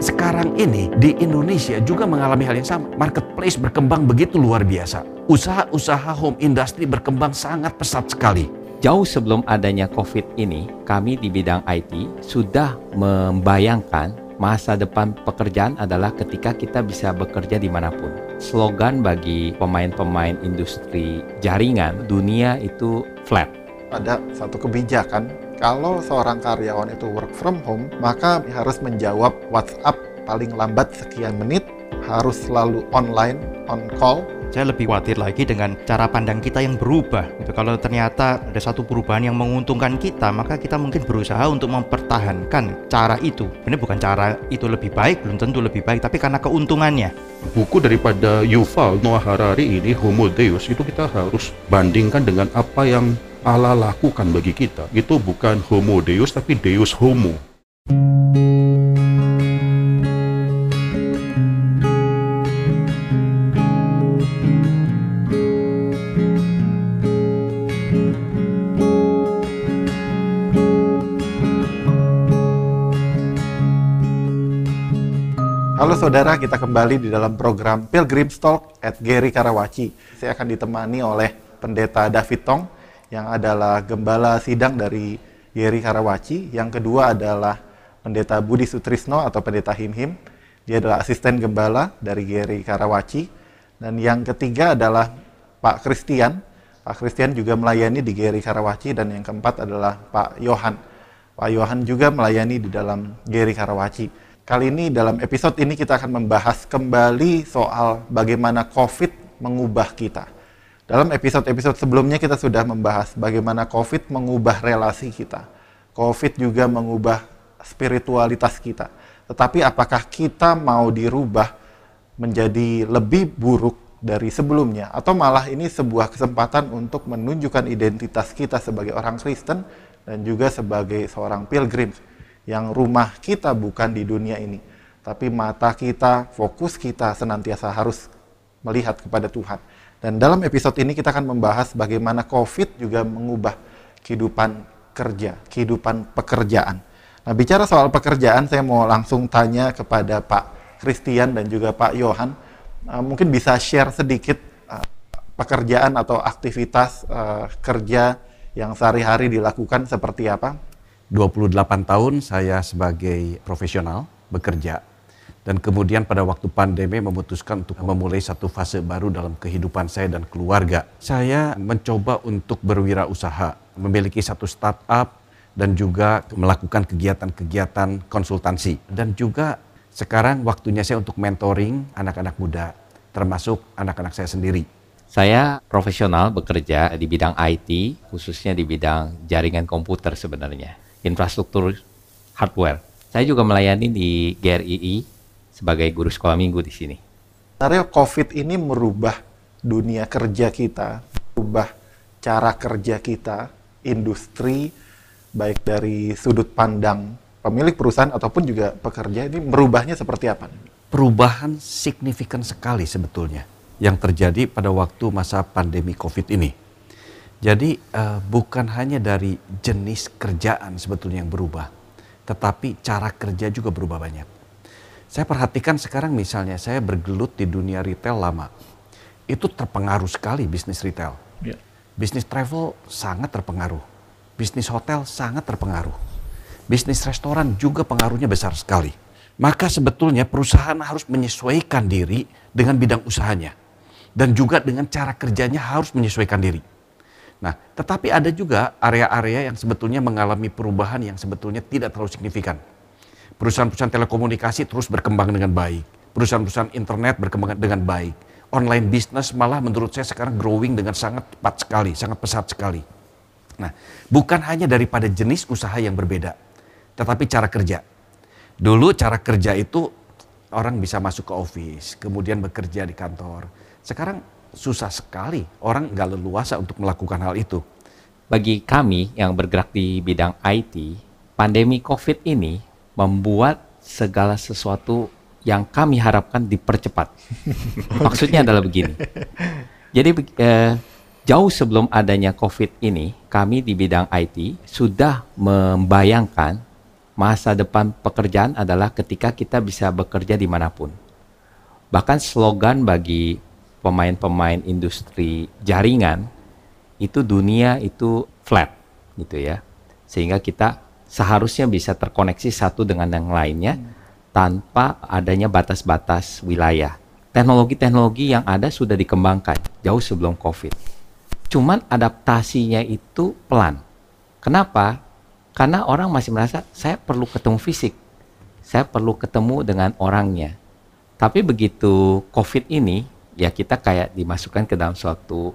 Sekarang ini di Indonesia juga mengalami hal yang sama. Marketplace berkembang begitu luar biasa. Usaha-usaha home industry berkembang sangat pesat sekali. Jauh sebelum adanya COVID ini, kami di bidang IT sudah membayangkan masa depan pekerjaan adalah ketika kita bisa bekerja dimanapun. Slogan bagi pemain-pemain industri jaringan, dunia itu flat. Ada satu kebijakan, kalau seorang karyawan itu work from home, maka harus menjawab WhatsApp paling lambat sekian menit, harus selalu online, on call. Saya lebih khawatir lagi dengan cara pandang kita yang berubah. Kalau ternyata ada satu perubahan yang menguntungkan kita, maka kita mungkin berusaha untuk mempertahankan cara itu. Ini bukan cara itu lebih baik, belum tentu lebih baik, tapi karena keuntungannya. Buku daripada Yuval Noah Harari ini, Homo Deus, itu kita harus bandingkan dengan apa yang Allah lakukan bagi kita. Itu bukan Homo Deus, tapi Deus Homo. Halo saudara, kita kembali di dalam program Pilgrim's Talk at Geri Karawaci. Saya akan ditemani oleh pendeta David Tong, yang adalah gembala sidang dari Geri Karawaci. Yang kedua adalah pendeta Budi Sutrisno atau pendeta Him-Him. Dia adalah asisten gembala dari Geri Karawaci. Dan yang ketiga adalah Pak Kristian. Pak Kristian juga melayani di Geri Karawaci. Dan yang keempat adalah Pak Johan. Pak Johan juga melayani di dalam Geri Karawaci. Kali ini dalam episode ini kita akan membahas kembali soal bagaimana COVID mengubah kita. Dalam episode-episode sebelumnya kita sudah membahas bagaimana COVID mengubah relasi kita. COVID juga mengubah spiritualitas kita. Tetapi apakah kita mau dirubah menjadi lebih buruk dari sebelumnya? Atau malah ini sebuah kesempatan untuk menunjukkan identitas kita sebagai orang Kristen dan juga sebagai seorang pilgrim. Yang rumah kita bukan di dunia ini, tapi mata kita, fokus kita senantiasa harus melihat kepada Tuhan. Dan dalam episode ini kita akan membahas bagaimana COVID juga mengubah kehidupan kerja, kehidupan pekerjaan. Nah, bicara soal pekerjaan, saya mau langsung tanya kepada Pak Kristian dan juga Pak Johan. Mungkin bisa share sedikit pekerjaan atau aktivitas kerja yang sehari-hari dilakukan seperti apa? 28 tahun saya sebagai profesional bekerja, dan kemudian pada waktu pandemi memutuskan untuk memulai satu fase baru dalam kehidupan saya dan keluarga. Saya mencoba untuk berwirausaha, memiliki satu startup dan juga melakukan kegiatan-kegiatan konsultansi. Dan juga sekarang waktunya saya untuk mentoring anak-anak muda, termasuk anak-anak saya sendiri. Saya profesional bekerja di bidang IT, khususnya di bidang jaringan komputer sebenarnya. Infrastruktur hardware. Saya juga melayani di GRII sebagai guru sekolah minggu di sini. Sebenarnya COVID ini merubah dunia kerja kita, merubah cara kerja kita, industri, baik dari sudut pandang pemilik perusahaan ataupun juga pekerja, ini merubahnya seperti apa? Perubahan signifikan sekali sebetulnya yang terjadi pada waktu masa pandemi COVID ini. Jadi bukan hanya dari jenis kerjaan sebetulnya yang berubah, tetapi cara kerja juga berubah banyak. Saya perhatikan sekarang misalnya saya bergelut di dunia retail lama, itu terpengaruh sekali bisnis retail. Yeah. Bisnis travel sangat terpengaruh, bisnis hotel sangat terpengaruh, bisnis restoran juga pengaruhnya besar sekali. Maka sebetulnya perusahaan harus menyesuaikan diri dengan bidang usahanya, dan juga dengan cara kerjanya harus menyesuaikan diri. Nah, tetapi ada juga area-area yang sebetulnya mengalami perubahan yang sebetulnya tidak terlalu signifikan. Perusahaan-perusahaan telekomunikasi terus berkembang dengan baik. Perusahaan-perusahaan internet berkembang dengan baik. Online business malah menurut saya sekarang growing dengan sangat cepat sekali, sangat pesat sekali. Nah, bukan hanya daripada jenis usaha yang berbeda, tetapi cara kerja. Dulu cara kerja itu orang bisa masuk ke office, kemudian bekerja di kantor. Sekarang susah sekali, orang nggak leluasa untuk melakukan hal itu. Bagi kami yang bergerak di bidang IT, pandemi COVID ini membuat segala sesuatu yang kami harapkan dipercepat. Maksudnya adalah begini. Jadi jauh sebelum adanya COVID ini, kami di bidang IT sudah membayangkan masa depan pekerjaan adalah ketika kita bisa bekerja dimanapun. Bahkan slogan bagi pemain-pemain industri jaringan itu dunia itu flat gitu ya. Sehingga kita seharusnya bisa terkoneksi satu dengan yang lainnya tanpa adanya batas-batas wilayah. Teknologi-teknologi yang ada sudah dikembangkan jauh sebelum COVID. Cuman adaptasinya itu pelan. Kenapa? Karena orang masih merasa saya perlu ketemu fisik. Saya perlu ketemu dengan orangnya. Tapi begitu COVID ini, ya kita kayak dimasukkan ke dalam suatu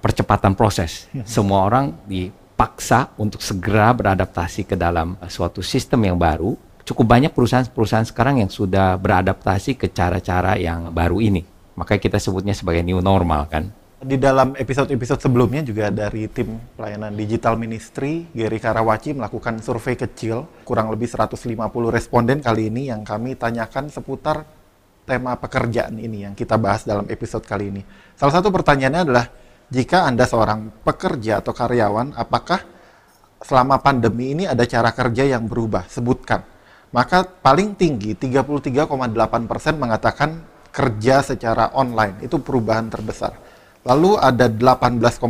percepatan proses. Semua orang dipaksa untuk segera beradaptasi ke dalam suatu sistem yang baru. Cukup banyak perusahaan-perusahaan sekarang yang sudah beradaptasi ke cara-cara yang baru ini. Makanya kita sebutnya sebagai new normal kan. Di dalam episode-episode sebelumnya juga dari tim pelayanan digital ministry, Geri Karawaci melakukan survei kecil. Kurang lebih 150 responden kali ini yang kami tanyakan seputar tema pekerjaan ini yang kita bahas dalam episode kali ini. Salah satu pertanyaannya adalah, jika Anda seorang pekerja atau karyawan, apakah selama pandemi ini ada cara kerja yang berubah? Sebutkan. Maka paling tinggi 33,8% mengatakan kerja secara online, itu perubahan terbesar. Lalu ada 18,5%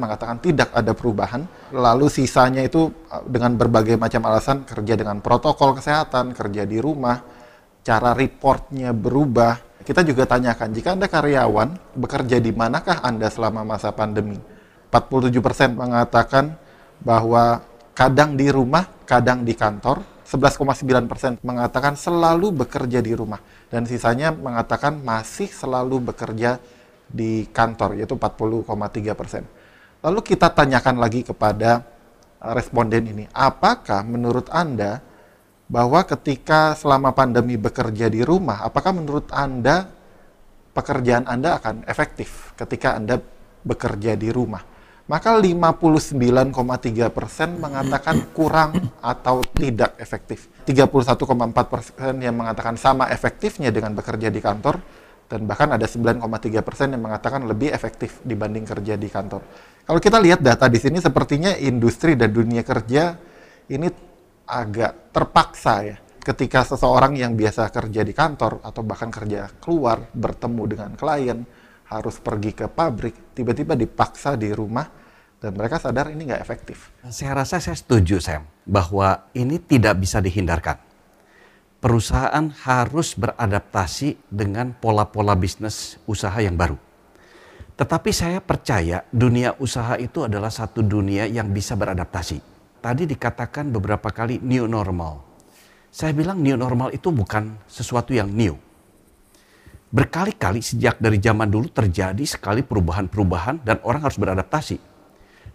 mengatakan tidak ada perubahan, lalu sisanya itu dengan berbagai macam alasan, kerja dengan protokol kesehatan, kerja di rumah, cara reportnya berubah. Kita juga tanyakan, jika Anda karyawan, bekerja di manakah Anda selama masa pandemi? 47% mengatakan bahwa kadang di rumah, kadang di kantor. 11,9% mengatakan selalu bekerja di rumah. Dan sisanya mengatakan masih selalu bekerja di kantor, yaitu 40,3%. Lalu kita tanyakan lagi kepada responden ini, apakah menurut Anda bahwa ketika selama pandemi bekerja di rumah, apakah menurut Anda pekerjaan Anda akan efektif ketika Anda bekerja di rumah? Maka 59,3% mengatakan kurang atau tidak efektif. 31,4% yang mengatakan sama efektifnya dengan bekerja di kantor. Dan bahkan ada 9,3% yang mengatakan lebih efektif dibanding kerja di kantor. Kalau kita lihat data di sini, sepertinya industri dan dunia kerja ini agak terpaksa ya. Ketika seseorang yang biasa kerja di kantor atau bahkan kerja keluar, bertemu dengan klien, harus pergi ke pabrik, tiba-tiba dipaksa di rumah, dan mereka sadar ini nggak efektif. Saya rasa saya setuju, Sam, bahwa ini tidak bisa dihindarkan. Perusahaan harus beradaptasi dengan pola-pola bisnis usaha yang baru. Tetapi saya percaya dunia usaha itu adalah satu dunia yang bisa beradaptasi. Tadi dikatakan beberapa kali new normal. Saya bilang new normal itu bukan sesuatu yang new. Berkali-kali sejak dari zaman dulu terjadi sekali perubahan-perubahan dan orang harus beradaptasi.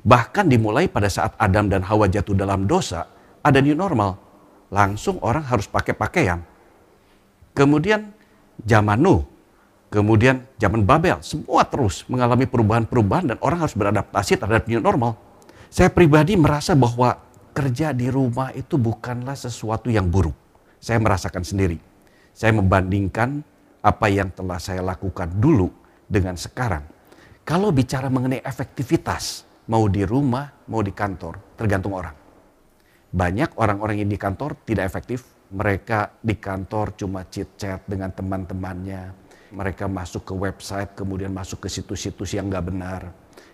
Bahkan dimulai pada saat Adam dan Hawa jatuh dalam dosa, ada new normal. Langsung orang harus pakai pakaian. Kemudian zaman Nuh, kemudian zaman Babel, semua terus mengalami perubahan-perubahan dan orang harus beradaptasi terhadap new normal. Saya pribadi merasa bahwa kerja di rumah itu bukanlah sesuatu yang buruk. Saya merasakan sendiri. Saya membandingkan apa yang telah saya lakukan dulu dengan sekarang. Kalau bicara mengenai efektivitas, mau di rumah, mau di kantor, tergantung orang. Banyak orang-orang yang di kantor tidak efektif. Mereka di kantor cuma chit-chat dengan teman-temannya. Mereka masuk ke website, kemudian masuk ke situs-situs yang nggak benar.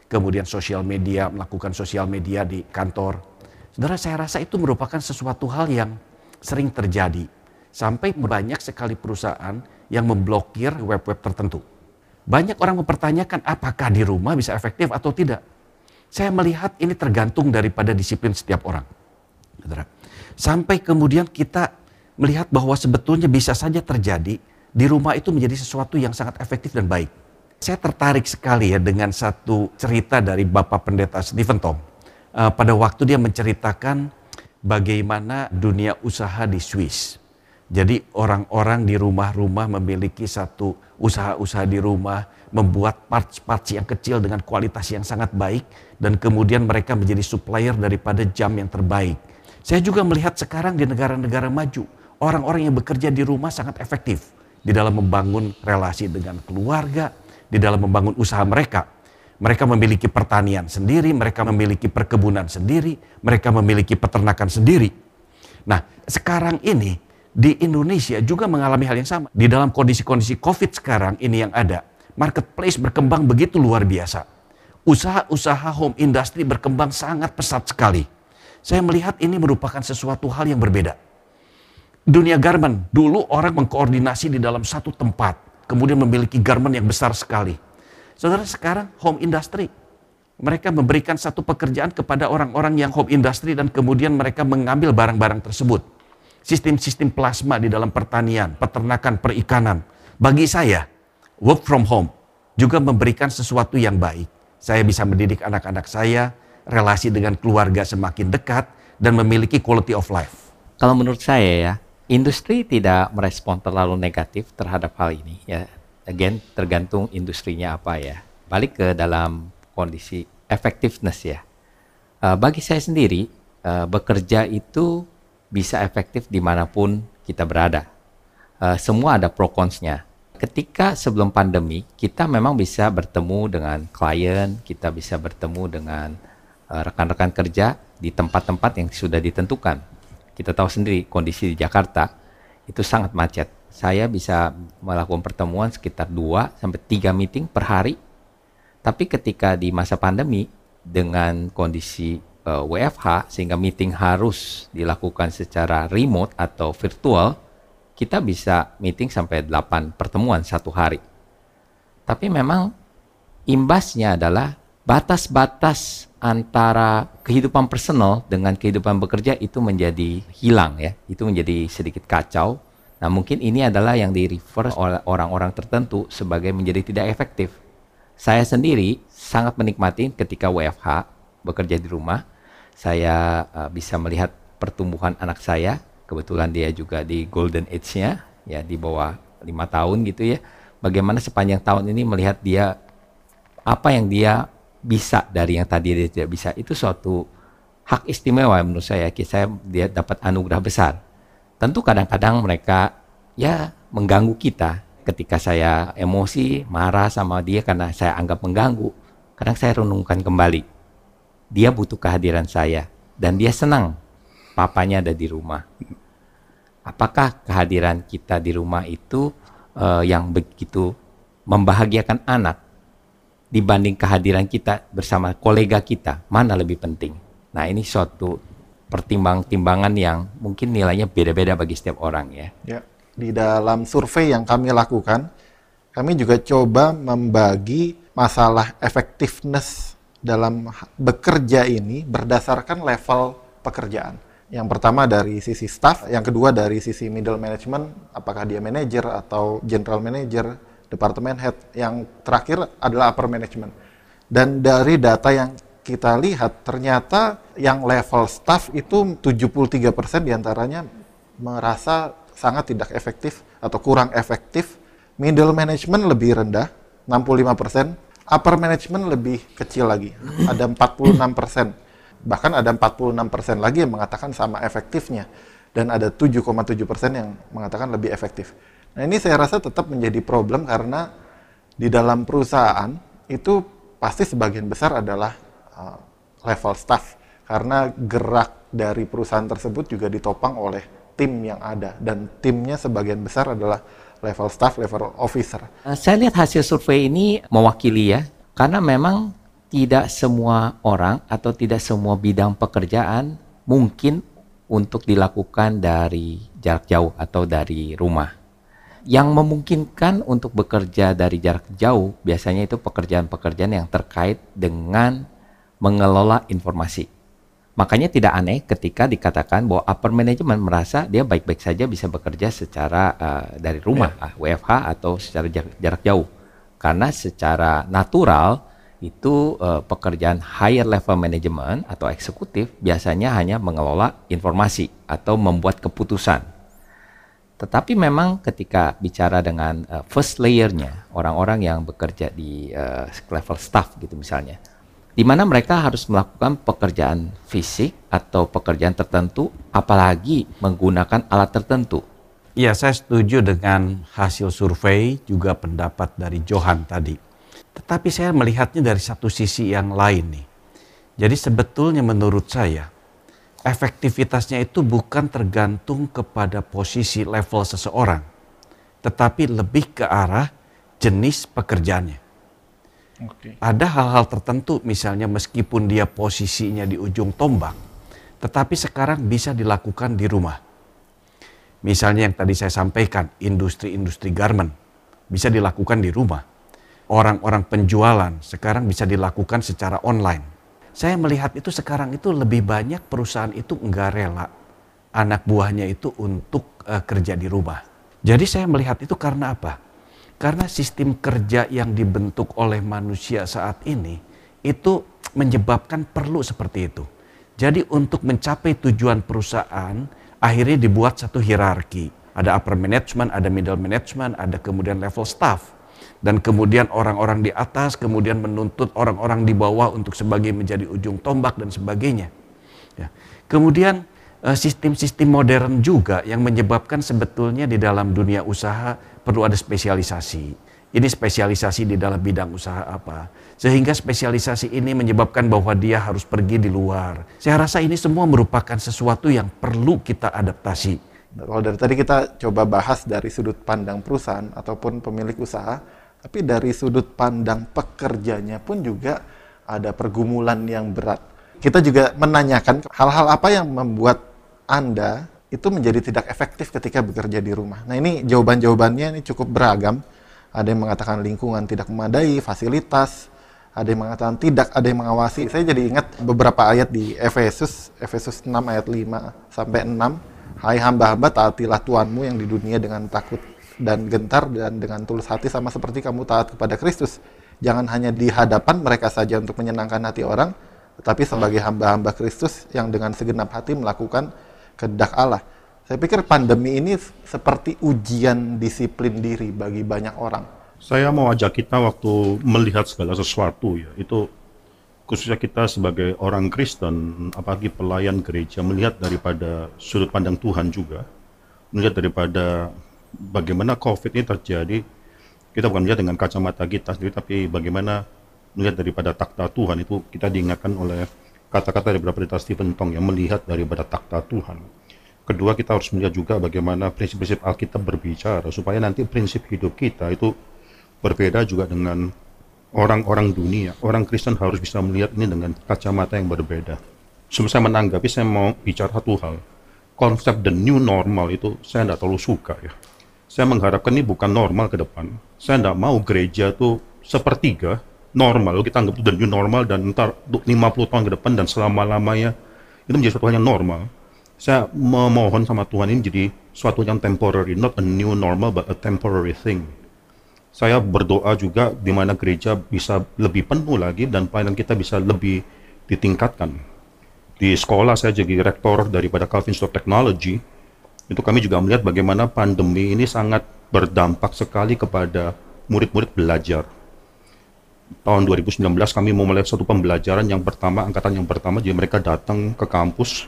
Kemudian sosial media, melakukan sosial media di kantor. Saudara, saya rasa itu merupakan sesuatu hal yang sering terjadi. Sampai banyak sekali perusahaan yang memblokir web-web tertentu. Banyak orang mempertanyakan apakah di rumah bisa efektif atau tidak. Saya melihat ini tergantung daripada disiplin setiap orang. Sampai kemudian kita melihat bahwa sebetulnya bisa saja terjadi di rumah itu menjadi sesuatu yang sangat efektif dan baik. Saya tertarik sekali ya dengan satu cerita dari Bapak Pendeta Stephen Tong. Pada waktu dia menceritakan bagaimana dunia usaha di Swiss. Jadi orang-orang di rumah-rumah memiliki satu usaha-usaha di rumah, membuat parts-parts yang kecil dengan kualitas yang sangat baik, dan kemudian mereka menjadi supplier daripada jam yang terbaik. Saya juga melihat sekarang di negara-negara maju, orang-orang yang bekerja di rumah sangat efektif di dalam membangun relasi dengan keluarga, di dalam membangun usaha mereka. Mereka memiliki pertanian sendiri, mereka memiliki perkebunan sendiri, mereka memiliki peternakan sendiri. Nah, sekarang ini di Indonesia juga mengalami hal yang sama. Di dalam kondisi-kondisi COVID sekarang ini yang ada, marketplace berkembang begitu luar biasa. Usaha-usaha home industry berkembang sangat pesat sekali. Saya melihat ini merupakan sesuatu hal yang berbeda. Dunia garment, dulu orang mengkoordinasi di dalam satu tempat, kemudian memiliki garment yang besar sekali. Saudara, sekarang home industry. Mereka memberikan satu pekerjaan kepada orang-orang yang home industry dan kemudian mereka mengambil barang-barang tersebut. Sistem-sistem plasma di dalam pertanian, peternakan, perikanan. Bagi saya, work from home juga memberikan sesuatu yang baik. Saya bisa mendidik anak-anak saya, relasi dengan keluarga semakin dekat, dan memiliki quality of life. Kalau menurut saya ya, industri tidak merespon terlalu negatif terhadap hal ini. Ya, again, tergantung industrinya apa ya. Balik ke dalam kondisi effectiveness ya. Bagi saya sendiri, bekerja itu bisa efektif dimanapun kita berada. Semua ada pro cons-nya. Ketika sebelum pandemi, kita memang bisa bertemu dengan klien, kita bisa bertemu dengan rekan-rekan kerja di tempat-tempat yang sudah ditentukan. Kita tahu sendiri kondisi di Jakarta itu sangat macet. Saya bisa melakukan pertemuan sekitar 2-3 meeting per hari. Tapi ketika di masa pandemi dengan kondisi WFH sehingga meeting harus dilakukan secara remote atau virtual, kita bisa meeting sampai 8 pertemuan satu hari. Tapi memang imbasnya adalah batas-batas antara kehidupan personal dengan kehidupan bekerja itu menjadi hilang ya, itu menjadi sedikit kacau. Nah, mungkin ini adalah yang di-reverse oleh orang-orang tertentu sebagai menjadi tidak efektif. Saya sendiri sangat menikmati ketika WFH, bekerja di rumah. Saya bisa melihat pertumbuhan anak saya. Kebetulan dia juga di golden age-nya, ya di bawah 5 tahun gitu ya. Bagaimana sepanjang tahun ini melihat dia, apa yang dia bisa dari yang tadi dia tidak bisa. Itu suatu hak istimewa menurut saya. Dia dapat anugerah besar. Tentu kadang-kadang mereka ya mengganggu kita. Ketika saya emosi, marah sama dia karena saya anggap mengganggu, kadang saya renungkan kembali. Dia butuh kehadiran saya, dan dia senang papanya ada di rumah. Apakah kehadiran kita di rumah itu yang begitu membahagiakan anak dibanding kehadiran kita bersama kolega kita, mana lebih penting? Nah, ini suatu pertimbangan-timbangan yang mungkin nilainya beda-beda bagi setiap orang ya. Yeah. Di dalam survei yang kami lakukan, kami juga coba membagi masalah effectiveness dalam bekerja ini berdasarkan level pekerjaan. Yang pertama dari sisi staff, yang kedua dari sisi middle management, apakah dia manager atau general manager, department head, yang terakhir adalah upper management. Dan dari data yang kita lihat, ternyata yang level staff itu 73% diantaranya merasa sangat tidak efektif atau kurang efektif, middle management lebih rendah, 65%, upper management lebih kecil lagi, ada 46%, bahkan ada 46% lagi yang mengatakan sama efektifnya, dan ada 7,7% yang mengatakan lebih efektif. Nah, ini saya rasa tetap menjadi problem karena di dalam perusahaan itu pasti sebagian besar adalah level staff, karena gerak dari perusahaan tersebut juga ditopang oleh tim yang ada, dan timnya sebagian besar adalah level staff, level officer. Saya lihat hasil survei ini mewakili ya, karena memang tidak semua orang atau tidak semua bidang pekerjaan mungkin untuk dilakukan dari jarak jauh atau dari rumah. Yang memungkinkan untuk bekerja dari jarak jauh biasanya itu pekerjaan-pekerjaan yang terkait dengan mengelola informasi. Makanya tidak aneh ketika dikatakan bahwa upper management merasa dia baik-baik saja bisa bekerja secara dari rumah, WFH atau secara jarak jauh. Karena secara natural itu pekerjaan higher level management atau eksekutif biasanya hanya mengelola informasi atau membuat keputusan. Tetapi memang ketika bicara dengan first layer-nya, orang-orang yang bekerja di level staff gitu misalnya, di mana mereka harus melakukan pekerjaan fisik atau pekerjaan tertentu, apalagi menggunakan alat tertentu. Iya, saya setuju dengan hasil survei, juga pendapat dari Johan tadi. Tetapi saya melihatnya dari satu sisi yang lain nih. Jadi sebetulnya menurut saya, efektivitasnya itu bukan tergantung kepada posisi level seseorang, tetapi lebih ke arah jenis pekerjaannya. Okay. Ada hal-hal tertentu, misalnya meskipun dia posisinya di ujung tombak, tetapi sekarang bisa dilakukan di rumah. Misalnya yang tadi saya sampaikan, industri-industri garment bisa dilakukan di rumah. Orang-orang penjualan sekarang bisa dilakukan secara online. Saya melihat itu sekarang itu lebih banyak perusahaan itu enggak rela anak buahnya itu untuk kerja di rumah. Jadi saya melihat itu karena apa? Karena sistem kerja yang dibentuk oleh manusia saat ini itu menyebabkan perlu seperti itu. Jadi untuk mencapai tujuan perusahaan akhirnya dibuat satu hierarki. Ada upper management, ada middle management, ada kemudian level staff. Dan kemudian orang-orang di atas kemudian menuntut orang-orang di bawah untuk sebagai menjadi ujung tombak dan sebagainya. Ya. Kemudian sistem-sistem modern juga yang menyebabkan sebetulnya di dalam dunia usaha perlu ada spesialisasi. Ini spesialisasi di dalam bidang usaha apa. Sehingga spesialisasi ini menyebabkan bahwa dia harus pergi di luar. Saya rasa ini semua merupakan sesuatu yang perlu kita adaptasi. Kalau dari tadi kita coba bahas dari sudut pandang perusahaan ataupun pemilik usaha, tapi dari sudut pandang pekerjanya pun juga ada pergumulan yang berat. Kita juga menanyakan hal-hal apa yang membuat Anda itu menjadi tidak efektif ketika bekerja di rumah. Nah ini jawaban-jawabannya ini cukup beragam. Ada yang mengatakan lingkungan tidak memadai, fasilitas, ada yang mengatakan tidak, ada yang mengawasi. Saya jadi ingat beberapa ayat di Efesus 6 ayat 5 sampai 6. Hai hamba-hamba, taatilah Tuhanmu yang di dunia dengan takut dan gentar dan dengan tulus hati sama seperti kamu taat kepada Kristus. Jangan hanya di hadapan mereka saja untuk menyenangkan hati orang, tetapi sebagai hamba-hamba Kristus yang dengan segenap hati melakukan kehendak Allah. Saya pikir pandemi ini seperti ujian disiplin diri bagi banyak orang. Saya mau ajak kita waktu melihat segala sesuatu ya, itu khususnya kita sebagai orang Kristen, apalagi pelayan gereja, melihat daripada sudut pandang Tuhan juga, melihat daripada bagaimana COVID ini terjadi, kita bukan melihat dengan kacamata kita sendiri, tapi bagaimana melihat daripada takhta Tuhan, itu kita diingatkan oleh kata-kata daripada pendeta Stephen Tong yang melihat daripada takhta Tuhan. Kedua, kita harus melihat juga bagaimana prinsip-prinsip Alkitab berbicara, supaya nanti prinsip hidup kita itu berbeda juga dengan orang-orang dunia. Orang Kristen harus bisa melihat ini dengan kacamata yang berbeda. Sebelum saya menanggapi, saya mau bicara satu hal. Konsep the new normal itu saya tidak terlalu suka ya. Saya mengharapkan ini bukan normal ke depan. Saya tidak mau gereja itu sepertiga normal. Kita anggap itu the new normal dan ntar 50 tahun ke depan dan selama-lamanya itu menjadi suatu hal yang normal. Saya memohon sama Tuhan ini jadi suatu yang temporary, not a new normal but a temporary thing. Saya berdoa juga di mana gereja bisa lebih penuh lagi dan pelayanan kita bisa lebih ditingkatkan. Di sekolah saya jadi rektor daripada Calvinist Technology, itu kami juga melihat bagaimana pandemi ini sangat berdampak sekali kepada murid-murid belajar. Tahun 2019 kami memulai suatu pembelajaran yang pertama, angkatan yang pertama, jadi mereka datang ke kampus,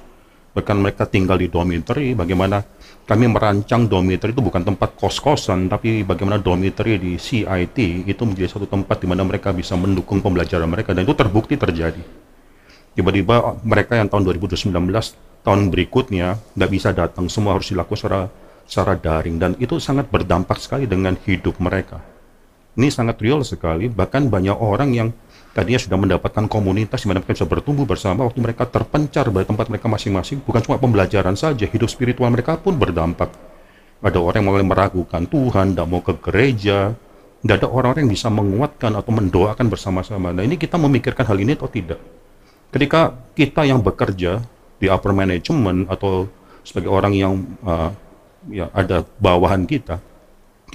bahkan mereka tinggal di dormitory, bagaimana kami merancang dormitory itu bukan tempat kos-kosan, tapi bagaimana dormitory di CIT itu menjadi satu tempat di mana mereka bisa mendukung pembelajaran mereka, dan itu terbukti terjadi. Tiba-tiba mereka yang tahun 2019, tahun berikutnya, nggak bisa datang, semua harus dilakukan secara daring, dan itu sangat berdampak sekali dengan hidup mereka. Ini sangat real sekali, bahkan banyak orang yang tadinya sudah mendapatkan komunitas di mana mereka bisa bertumbuh bersama, waktu mereka terpencar dari tempat mereka masing-masing, bukan cuma pembelajaran saja, hidup spiritual mereka pun berdampak. Ada orang yang mulai meragukan Tuhan, tidak mau ke gereja, tidak ada orang-orang yang bisa menguatkan atau mendoakan bersama-sama. Nah ini kita memikirkan hal ini atau tidak? Ketika kita yang bekerja di upper management atau sebagai orang yang ya ada bawahan kita,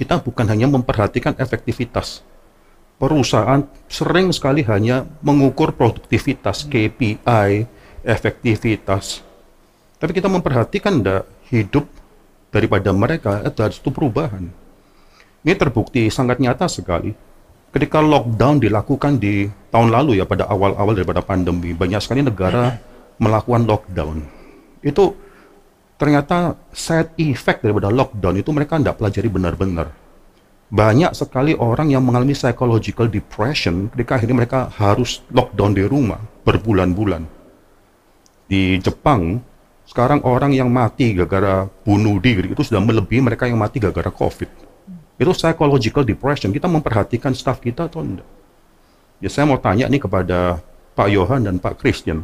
kita bukan hanya memperhatikan efektivitas. Perusahaan sering sekali hanya mengukur produktivitas, KPI, efektivitas. Tapi kita memperhatikan enggak hidup daripada mereka, ada satu perubahan. Ini terbukti sangat nyata sekali. Ketika lockdown dilakukan di tahun lalu ya, pada awal-awal daripada pandemi, banyak sekali negara melakukan lockdown. Itu ternyata side effect daripada lockdown itu mereka enggak pelajari benar-benar. Banyak sekali orang yang mengalami psychological depression ketika akhirnya mereka harus lockdown di rumah berbulan-bulan. Di Jepang, Sekarang orang yang mati gara-gara bunuh diri itu sudah melebihi mereka yang mati gara-gara COVID. Itu psychological depression. Kita memperhatikan staff kita atau enggak? Ya, saya mau tanya nih kepada Pak Johan dan Pak Kristian.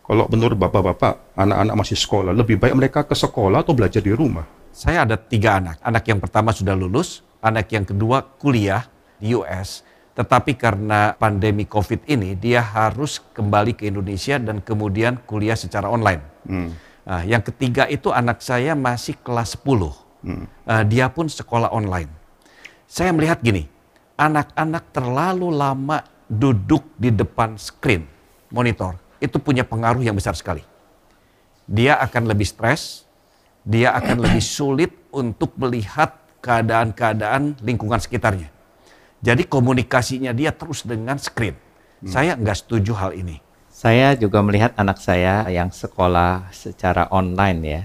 Kalau menurut bapak-bapak, anak-anak masih sekolah, lebih baik mereka ke sekolah atau belajar di rumah? Saya ada 3 anak. Anak yang pertama sudah lulus, anak yang kedua kuliah di US. Tetapi karena pandemi COVID ini, dia harus kembali ke Indonesia dan kemudian kuliah secara online. Nah, yang ketiga itu anak saya masih kelas 10. Dia pun sekolah online. Saya melihat gini, anak-anak terlalu lama duduk di depan screen, monitor. Itu punya pengaruh yang besar sekali. Dia akan lebih stres, dia akan lebih sulit untuk melihat keadaan-keadaan lingkungan sekitarnya. Jadi komunikasinya dia terus dengan screen. Saya nggak setuju hal ini. Saya juga melihat anak saya yang sekolah secara online ya.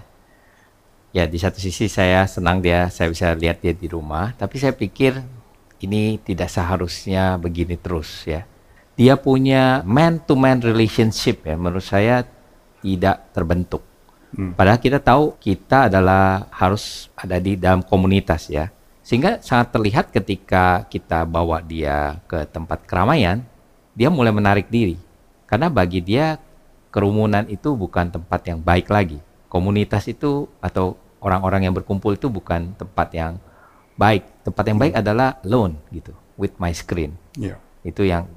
Ya, di satu sisi saya senang dia, saya bisa lihat dia di rumah. Tapi saya pikir ini tidak seharusnya begini terus ya. Dia punya man-to-man relationship ya, menurut saya tidak terbentuk. Padahal kita tahu kita adalah harus ada di dalam komunitas ya. Sehingga sangat terlihat ketika kita bawa dia ke tempat keramaian, dia mulai menarik diri. Karena bagi dia kerumunan itu bukan tempat yang baik lagi. Komunitas itu atau orang-orang yang berkumpul itu bukan tempat yang baik. Tempat yang baik adalah alone gitu, with my screen. Yeah. Itu yang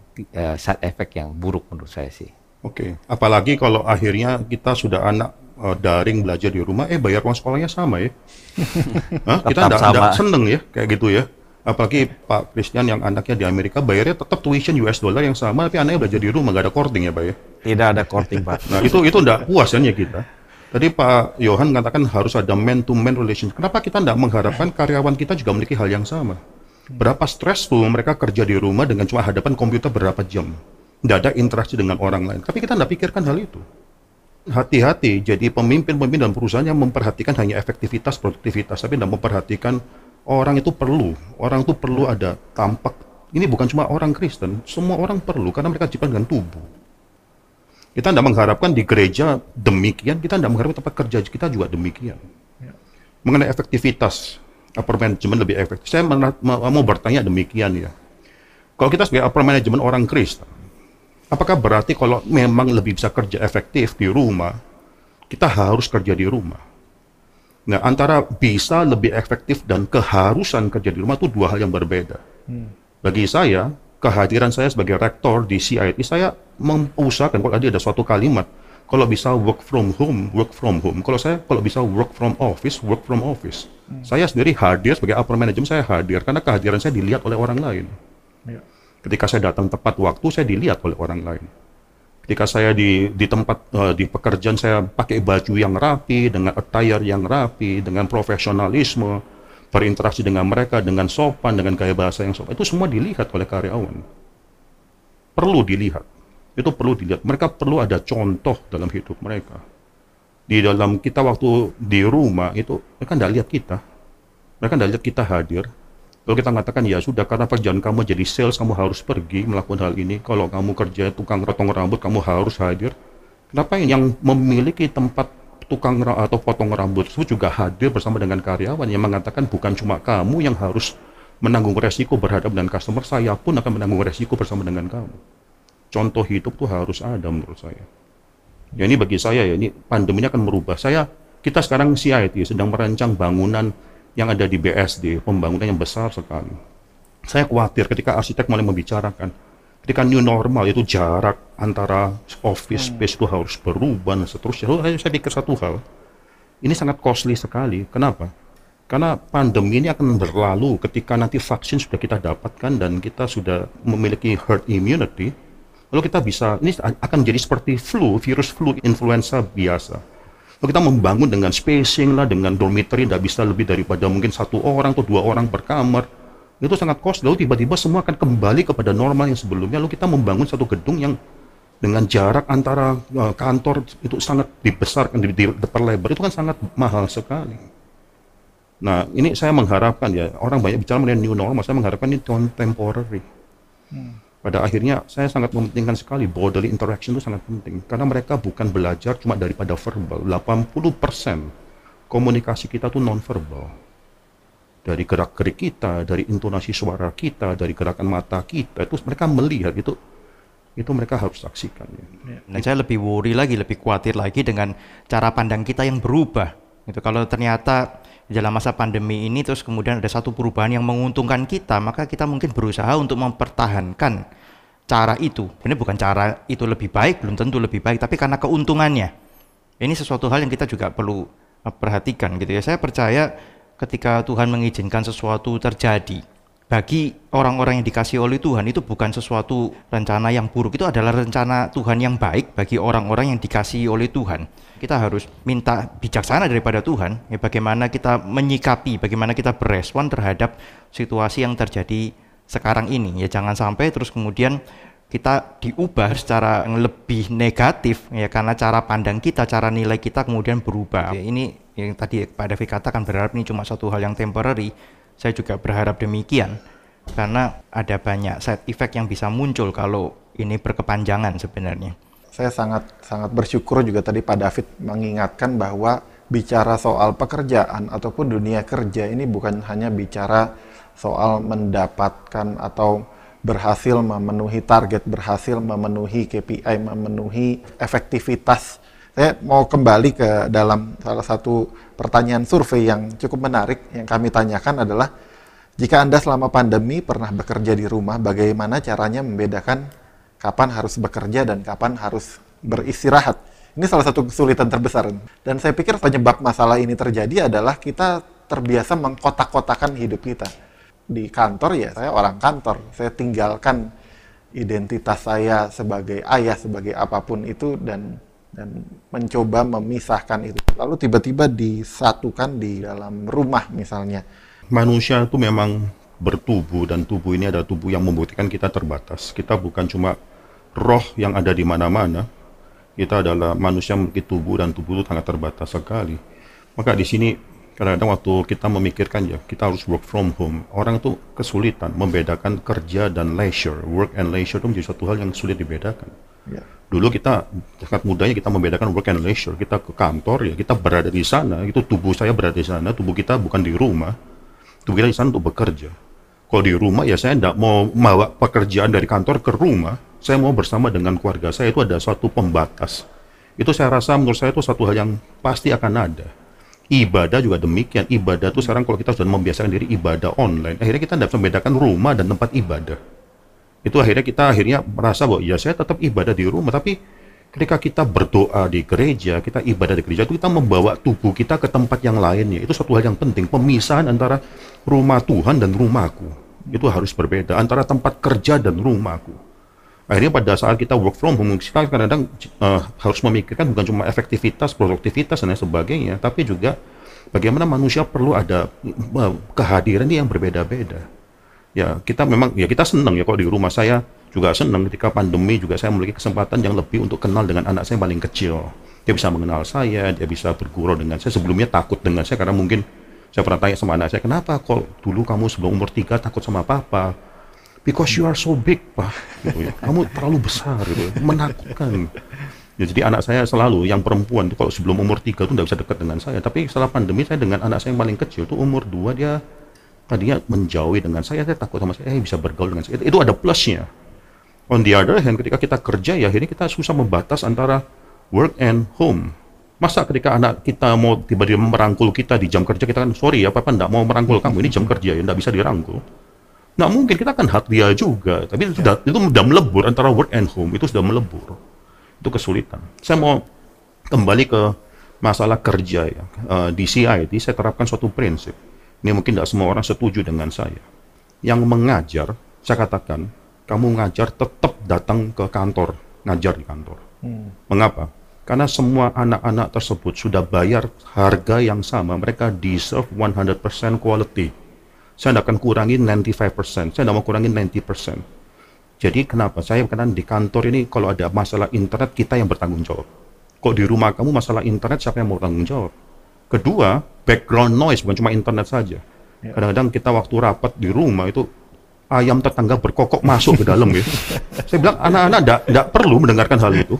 side effect yang buruk menurut saya sih. Oke, apalagi kalau akhirnya kita sudah anak daring belajar di rumah, bayar uang sekolahnya sama ya. Kita tidak seneng ya, kayak gitu ya. Apalagi Pak Kristian yang anaknya di Amerika, bayarnya tetap tuition US dollar yang sama, tapi anaknya belajar di rumah, nggak ada korting ya Pak ya? Tidak ada korting Pak. Nah itu tidak puas kan ya kita. Tadi Pak Johan mengatakan harus ada man-to-man relationship. Kenapa kita tidak mengharapkan karyawan kita juga memiliki hal yang sama? Berapa stressful mereka kerja di rumah dengan cuma hadapan komputer berapa jam. Tidak ada interaksi dengan orang lain. Tapi kita tidak pikirkan hal itu. Hati-hati, jadi pemimpin-pemimpin dan perusahaan yang memperhatikan hanya efektivitas, produktivitas, tapi tidak memperhatikan orang itu perlu ada tampak. Ini bukan cuma orang Kristen, semua orang perlu, karena mereka diciptakan dengan tubuh. Kita tidak mengharapkan di gereja demikian, kita tidak mengharapkan tempat kerja kita juga demikian. Mengenai efektivitas, upper management lebih efektif. Saya mau bertanya demikian ya, kalau kita sebagai upper management orang Kristen, apakah berarti kalau memang lebih bisa kerja efektif di rumah, kita harus kerja di rumah? Nah, antara bisa lebih efektif dan keharusan kerja di rumah itu 2 hal yang berbeda. Bagi saya, kehadiran saya sebagai rektor di CIT, saya mengusahakan kalau ada suatu kalimat, kalau bisa work from home, work from home. Kalau bisa work from office, work from office. Saya sendiri hadir sebagai upper management, saya hadir karena kehadiran saya dilihat oleh orang lain. Ketika saya datang tepat waktu, saya dilihat oleh orang lain. Ketika saya di pekerjaan, saya pakai baju yang rapi, dengan attire yang rapi, dengan profesionalisme, berinteraksi dengan mereka, dengan sopan, dengan gaya bahasa yang sopan. Itu semua dilihat oleh karyawan. Perlu dilihat. Itu perlu dilihat. Mereka perlu ada contoh dalam hidup mereka. Di dalam kita waktu di rumah, itu mereka tidak lihat kita. Mereka tidak lihat kita hadir. Kalau kita mengatakan, ya sudah, karena pekerjaan kamu jadi sales, kamu harus pergi melakukan hal ini. Kalau kamu kerja tukang potong rambut, kamu harus hadir. Kenapa yang memiliki tempat tukang atau potong rambut itu juga hadir bersama dengan karyawan yang mengatakan, bukan cuma kamu yang harus menanggung resiko berhadapan dengan customer, saya pun akan menanggung resiko bersama dengan kamu. Contoh hidup itu harus ada menurut saya. Ya ini bagi saya ya, ini pandeminya akan merubah. Kita sekarang CIT sedang merancang bangunan yang ada di BSD, pembangunan yang besar sekali. Saya khawatir ketika arsitek mulai membicarakan, ketika new normal itu jarak antara office space itu harus berubah dan seterusnya. Lalu saya pikir satu hal, ini sangat costly sekali. Kenapa? Karena pandemi ini akan berlalu ketika nanti vaksin sudah kita dapatkan dan kita sudah memiliki herd immunity. Lalu kita bisa, ini akan jadi seperti flu, virus flu, influenza biasa. Kita membangun dengan spacing lah, dengan dormitory tidak bisa lebih daripada mungkin 1 orang atau 2 orang per kamar. Itu sangat cost. Lalu tiba-tiba semua akan kembali kepada normal yang sebelumnya. Lalu kita membangun satu gedung yang dengan jarak antara kantor itu sangat dibesarkan, diperlebar. Itu kan sangat mahal sekali. Nah, ini saya mengharapkan ya, orang banyak bicara mengenai new normal, saya mengharapkan ini temporary. Pada akhirnya saya sangat mementingkan sekali bodily interaction itu sangat penting, karena mereka bukan belajar cuma daripada verbal. 80% komunikasi kita tuh non-verbal. Dari gerak-gerik kita, dari intonasi suara kita, dari gerakan mata kita, itu mereka melihat, itu mereka harus saksikan. Ya. Dan saya lebih worry lagi, lebih khawatir lagi dengan cara pandang kita yang berubah. Gitu. Kalau ternyata dalam masa pandemi ini terus kemudian ada satu perubahan yang menguntungkan kita, maka kita mungkin berusaha untuk mempertahankan cara itu. Ini bukan cara itu lebih baik, belum tentu lebih baik, tapi karena keuntungannya. Ini sesuatu hal yang kita juga perlu perhatikan gitu ya. Saya percaya ketika Tuhan mengizinkan sesuatu terjadi, bagi orang-orang yang dikasihi oleh Tuhan itu bukan sesuatu rencana yang buruk, itu adalah rencana Tuhan yang baik bagi orang-orang yang dikasihi oleh Tuhan. Kita harus minta bijaksana daripada Tuhan, ya, bagaimana kita menyikapi, bagaimana kita berespon terhadap situasi yang terjadi sekarang ini. Ya, jangan sampai terus kemudian kita diubah secara yang lebih negatif, ya, karena cara pandang kita, cara nilai kita kemudian berubah. Ya, ini yang tadi Pak David katakan, berharap ini cuma satu hal yang temporary. Saya juga berharap demikian, karena ada banyak side effect yang bisa muncul kalau ini berkepanjangan sebenarnya. Saya sangat bersyukur juga tadi Pak David mengingatkan bahwa bicara soal pekerjaan ataupun dunia kerja ini bukan hanya bicara soal mendapatkan atau berhasil memenuhi target, berhasil memenuhi KPI, memenuhi efektivitas. Saya mau kembali ke dalam salah satu pertanyaan survei yang cukup menarik yang kami tanyakan adalah, jika Anda selama pandemi pernah bekerja di rumah, bagaimana caranya membedakan kapan harus bekerja dan kapan harus beristirahat? Ini salah satu kesulitan terbesar. Dan saya pikir penyebab masalah ini terjadi adalah kita terbiasa mengkotak-kotakan hidup kita. Di kantor ya, saya orang kantor, saya tinggalkan identitas saya sebagai ayah, sebagai apapun itu, dan mencoba memisahkan itu. Lalu tiba-tiba disatukan di dalam rumah misalnya. Manusia itu memang bertubuh, dan tubuh ini ada tubuh yang membuktikan kita terbatas. Kita bukan cuma roh yang ada di mana-mana. Kita adalah manusia yang memiliki tubuh, dan tubuh itu sangat terbatas sekali. Maka di sini kadang-kadang waktu kita memikirkan ya, kita harus work from home. Orang itu kesulitan membedakan kerja dan leisure. Work and leisure itu menjadi suatu hal yang sulit dibedakan. Ya. Dulu kita sangat mudahnya kita membedakan work and leisure. Kita ke kantor ya, kita berada di sana, itu tubuh saya berada di sana, tubuh kita bukan di rumah. Tubuh kita di sana untuk bekerja. Kalau di rumah ya saya tidak mau bawa pekerjaan dari kantor ke rumah, saya mau bersama dengan keluarga saya, itu ada suatu pembatas. Itu saya rasa menurut saya itu satu hal yang pasti akan ada. Ibadah juga demikian, ibadah itu sekarang kalau kita sudah membiasakan diri ibadah online, akhirnya kita tidak bisa membedakan rumah dan tempat ibadah. Itu akhirnya kita merasa bahwa ya saya tetap ibadah di rumah, tapi ketika kita berdoa di gereja, kita ibadah di gereja, itu kita membawa tubuh kita ke tempat yang lainnya. Itu satu hal yang penting, pemisahan antara rumah Tuhan dan rumahku itu harus berbeda, antara tempat kerja dan rumahku. Akhirnya pada saat kita work from home, kita kadang-kadang harus memikirkan bukan cuma efektivitas, produktivitas dan lain sebagainya, tapi juga bagaimana manusia perlu ada kehadiran yang berbeda-beda. Ya, kita memang, ya kita senang ya kalau di rumah. Saya juga senang ketika pandemi juga saya memiliki kesempatan yang lebih untuk kenal dengan anak saya paling kecil. Dia bisa mengenal saya, dia bisa bergurau dengan saya. Sebelumnya takut dengan saya karena mungkin saya pernah tanya sama anak saya, kenapa kalau dulu kamu sebelum umur 3 takut sama papa? Because you are so big, Pak. Gitu ya. Kamu terlalu besar, gitu ya. Menakutkan. Ya, jadi anak saya selalu, yang perempuan, kalau sebelum umur 3 itu nggak bisa dekat dengan saya. Tapi setelah pandemi, saya dengan anak saya yang paling kecil itu umur 2, dia tadinya menjauhi dengan saya takut sama saya, bisa bergaul dengan saya. Itu ada plusnya. On the other hand, ketika kita kerja, ya akhirnya kita susah membatas antara work and home. Masa ketika anak kita mau tiba-tiba merangkul kita di jam kerja, kita kan, sorry ya papa, nggak mau merangkul kamu, ini jam kerja ya, nggak bisa dirangkul. Nggak mungkin, kita akan hak dia juga. Tapi itu sudah melebur, antara work and home, itu sudah melebur. Itu kesulitan. Saya mau kembali ke masalah kerja ya. Di CIT, saya terapkan suatu prinsip. Ini mungkin tidak semua orang setuju dengan saya. Yang mengajar, saya katakan, kamu ngajar tetap datang ke kantor, ngajar di kantor. Mengapa? Karena semua anak-anak tersebut sudah bayar harga yang sama. Mereka deserve 100% quality. Saya tidak akan kurangi 95%, saya tidak mau kurangi 90%. Jadi kenapa? Saya berkenan di kantor ini kalau ada masalah internet, kita yang bertanggung jawab. Kok di rumah kamu masalah internet, siapa yang mau tanggung jawab? Kedua, background noise, bukan cuma internet saja. Kadang-kadang kita waktu rapat di rumah itu ayam tetangga berkokok masuk ke dalam gitu. Saya bilang anak-anak tidak perlu mendengarkan hal itu.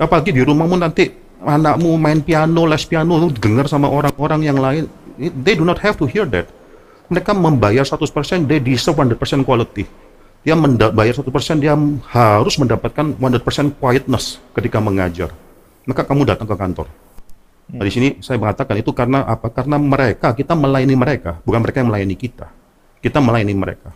Apalagi di rumahmu nanti anakmu main piano, les piano, lu dengar sama orang-orang yang lain. They do not have to hear that. Mereka membayar 100%, they deserve 100% quality. Dia membayar 100%, dia harus mendapatkan 100% quietness ketika mengajar. Maka kamu datang ke kantor. Nah, di sini saya mengatakan itu karena apa? Karena mereka, kita melayani mereka, bukan mereka yang melayani kita. Kita melayani mereka.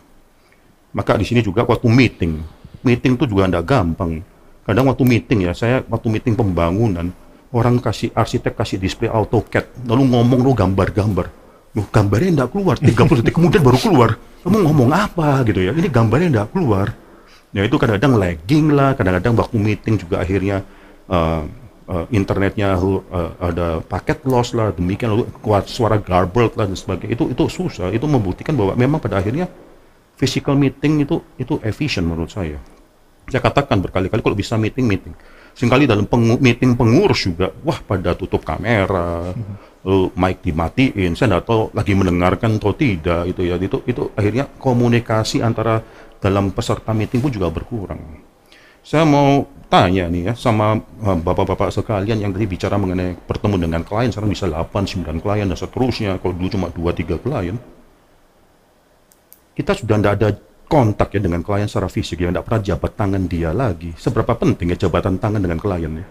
Maka di sini juga waktu meeting itu juga tidak gampang. Kadang waktu meeting ya, saya waktu meeting pembangunan, orang kasih arsitek kasih display AutoCAD, lalu ngomong lu gambar-gambar. Loh, gambarnya tidak keluar, 30 detik kemudian baru keluar. Kamu ngomong apa gitu ya, ini gambarnya tidak keluar. Ya itu kadang-kadang lagging lah, kadang-kadang waktu meeting juga akhirnya internetnya ada paket loss lah, demikian lalu suara garbled lah dan sebagainya. Itu susah, itu membuktikan bahwa memang pada akhirnya physical meeting itu efisien menurut saya. Saya katakan berkali-kali kalau bisa meeting. Seringkali dalam meeting pengurus juga, wah pada tutup kamera, lalu mic dimatiin, saya nggak tahu lagi mendengarkan atau tidak itu ya. Itu akhirnya komunikasi antara dalam peserta meeting pun juga berkurang. Saya mau tanya nih ya sama bapak-bapak sekalian yang tadi bicara mengenai bertemu dengan klien, sekarang bisa 8-9 klien dan seterusnya, kalau dulu cuma 2-3 klien. Kita sudah tidak ada kontak ya dengan klien secara fisik, ya tidak pernah jabat tangan dia lagi. Seberapa penting ya jabatan tangan dengan klien ya?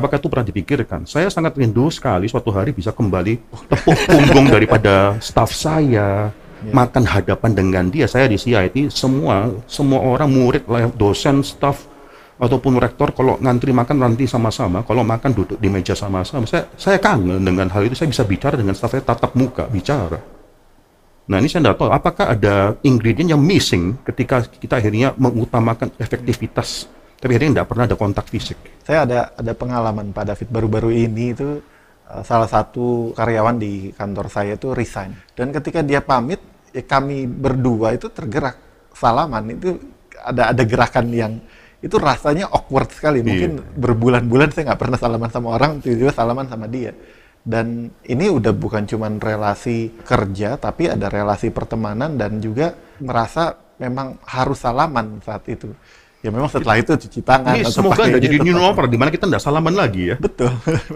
Apakah itu pernah dipikirkan? Saya sangat rindu sekali suatu hari bisa kembali tepuk punggung daripada staf saya, makan hadapan dengan dia. Saya di CIT, semua orang, murid, dosen, staf, ataupun rektor, kalau ngantri makan nanti sama-sama, kalau makan duduk di meja sama-sama. Saya kangen dengan hal itu, saya bisa bicara dengan staf saya, tatap muka, bicara. Nah ini saya tidak tahu, apakah ada ingredient yang missing ketika kita akhirnya mengutamakan efektivitas, tapi akhirnya tidak pernah ada kontak fisik. Saya ada pengalaman Pak David baru-baru ini itu, salah satu karyawan di kantor saya itu resign. Dan ketika dia pamit, ya kami berdua itu tergerak, salaman itu ada gerakan yang, itu rasanya awkward sekali. Mungkin berbulan-bulan saya nggak pernah salaman sama orang, tiba-tiba salaman sama dia. Dan ini udah bukan cuman relasi kerja, tapi ada relasi pertemanan dan juga merasa memang harus salaman saat itu. Ya memang setelah itu cuci tangan. Ini semoga nggak jadi new normal di mana kita nggak salaman lagi ya. Betul.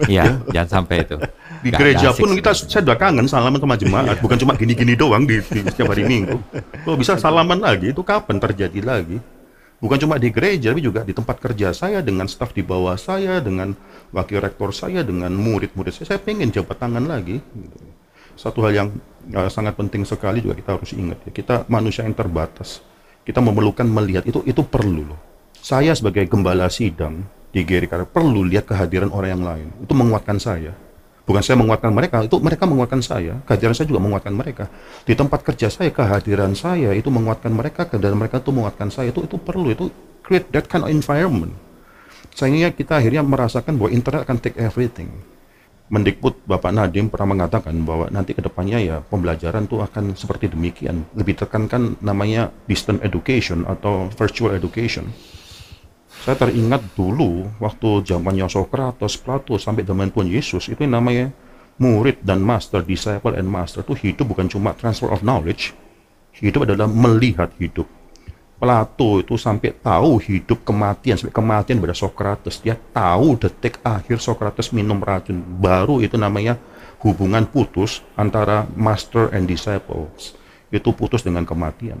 Iya, jangan sampai itu. Di gereja pun kita saya udah kangen salaman sama jemaat, bukan cuma gini-gini doang di setiap hari Minggu. Kalau bisa salaman lagi, itu kapan terjadi lagi? Bukan cuma di gereja, tapi juga di tempat kerja saya, dengan staf di bawah saya, dengan wakil rektor saya, dengan murid-murid saya pengen jabat tangan lagi. Satu hal yang sangat penting sekali juga kita harus ingat, ya. Kita manusia yang terbatas, kita memerlukan melihat, itu perlu loh. Saya sebagai gembala sidang di Geri Karawaci perlu lihat kehadiran orang yang lain, itu menguatkan saya. Bukan saya menguatkan mereka, itu mereka menguatkan saya. Kehadiran saya juga menguatkan mereka. Di tempat kerja saya, kehadiran saya itu menguatkan mereka, kehadiran mereka itu menguatkan saya. Itu perlu, itu create that kind of environment. Sehingga kita akhirnya merasakan bahwa internet akan take everything. Mendikbud Bapak Nadiem pernah mengatakan bahwa nanti kedepannya ya pembelajaran itu akan seperti demikian. Lebih tekankan namanya distant education atau virtual education. Saya teringat dulu waktu zamannya Socrates, Plato, sampai zaman pun Yesus, itu namanya murid dan master, disciple and master. Itu hidup bukan cuma transfer of knowledge, hidup adalah melihat hidup. Plato itu sampai tahu hidup kematian, sampai kematian pada Socrates. Dia tahu detik akhir Socrates minum racun. Baru itu namanya hubungan putus antara master and disciples. Itu putus dengan kematian.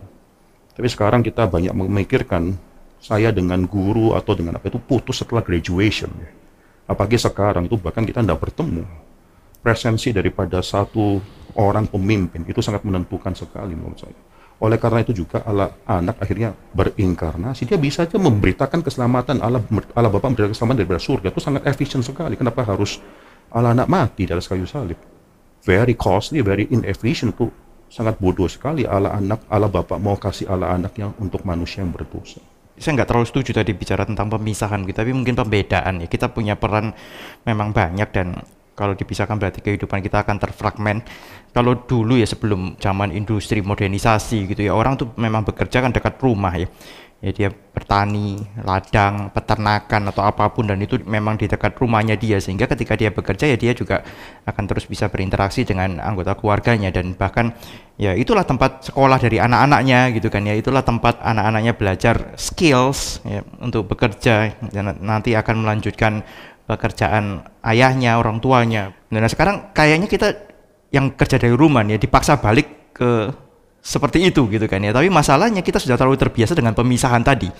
Tapi sekarang kita banyak memikirkan saya dengan guru atau dengan apa itu putus setelah graduation. Apalagi sekarang itu bahkan kita tidak bertemu. Presensi daripada satu orang pemimpin itu sangat menentukan sekali menurut saya. Oleh karena itu juga Allah anak akhirnya berinkarnasi. Dia bisa saja memberitakan keselamatan, Allah Bapa memberitakan keselamatan daripada surga. Itu sangat efisien sekali. Kenapa harus Allah anak mati di atas kayu salib? Very costly, very inefficient. Itu sangat bodoh sekali. Allah Bapa mau kasih Allah anaknya untuk manusia yang berdosa. Saya nggak terlalu setuju tadi bicara tentang pemisahan gitu, tapi mungkin pembedaan ya. Kita punya peran memang banyak dan Kalau dipisahkan berarti kehidupan kita akan terfragment. Kalau dulu ya sebelum zaman industri modernisasi gitu ya, orang tuh memang bekerja kan dekat rumah ya. Ya dia bertani, ladang, peternakan atau apapun, dan itu memang di dekat rumahnya dia, sehingga ketika dia bekerja ya dia juga akan terus bisa berinteraksi dengan anggota keluarganya, dan bahkan ya itulah tempat sekolah dari anak-anaknya gitu kan ya, itulah tempat anak-anaknya belajar skills ya, untuk bekerja dan nanti akan melanjutkan pekerjaan ayahnya, orang tuanya. Nah sekarang kayaknya kita yang kerja dari rumah ya dipaksa balik ke seperti itu gitu kan ya. Tapi masalahnya kita sudah terlalu terbiasa dengan pemisahan tadi,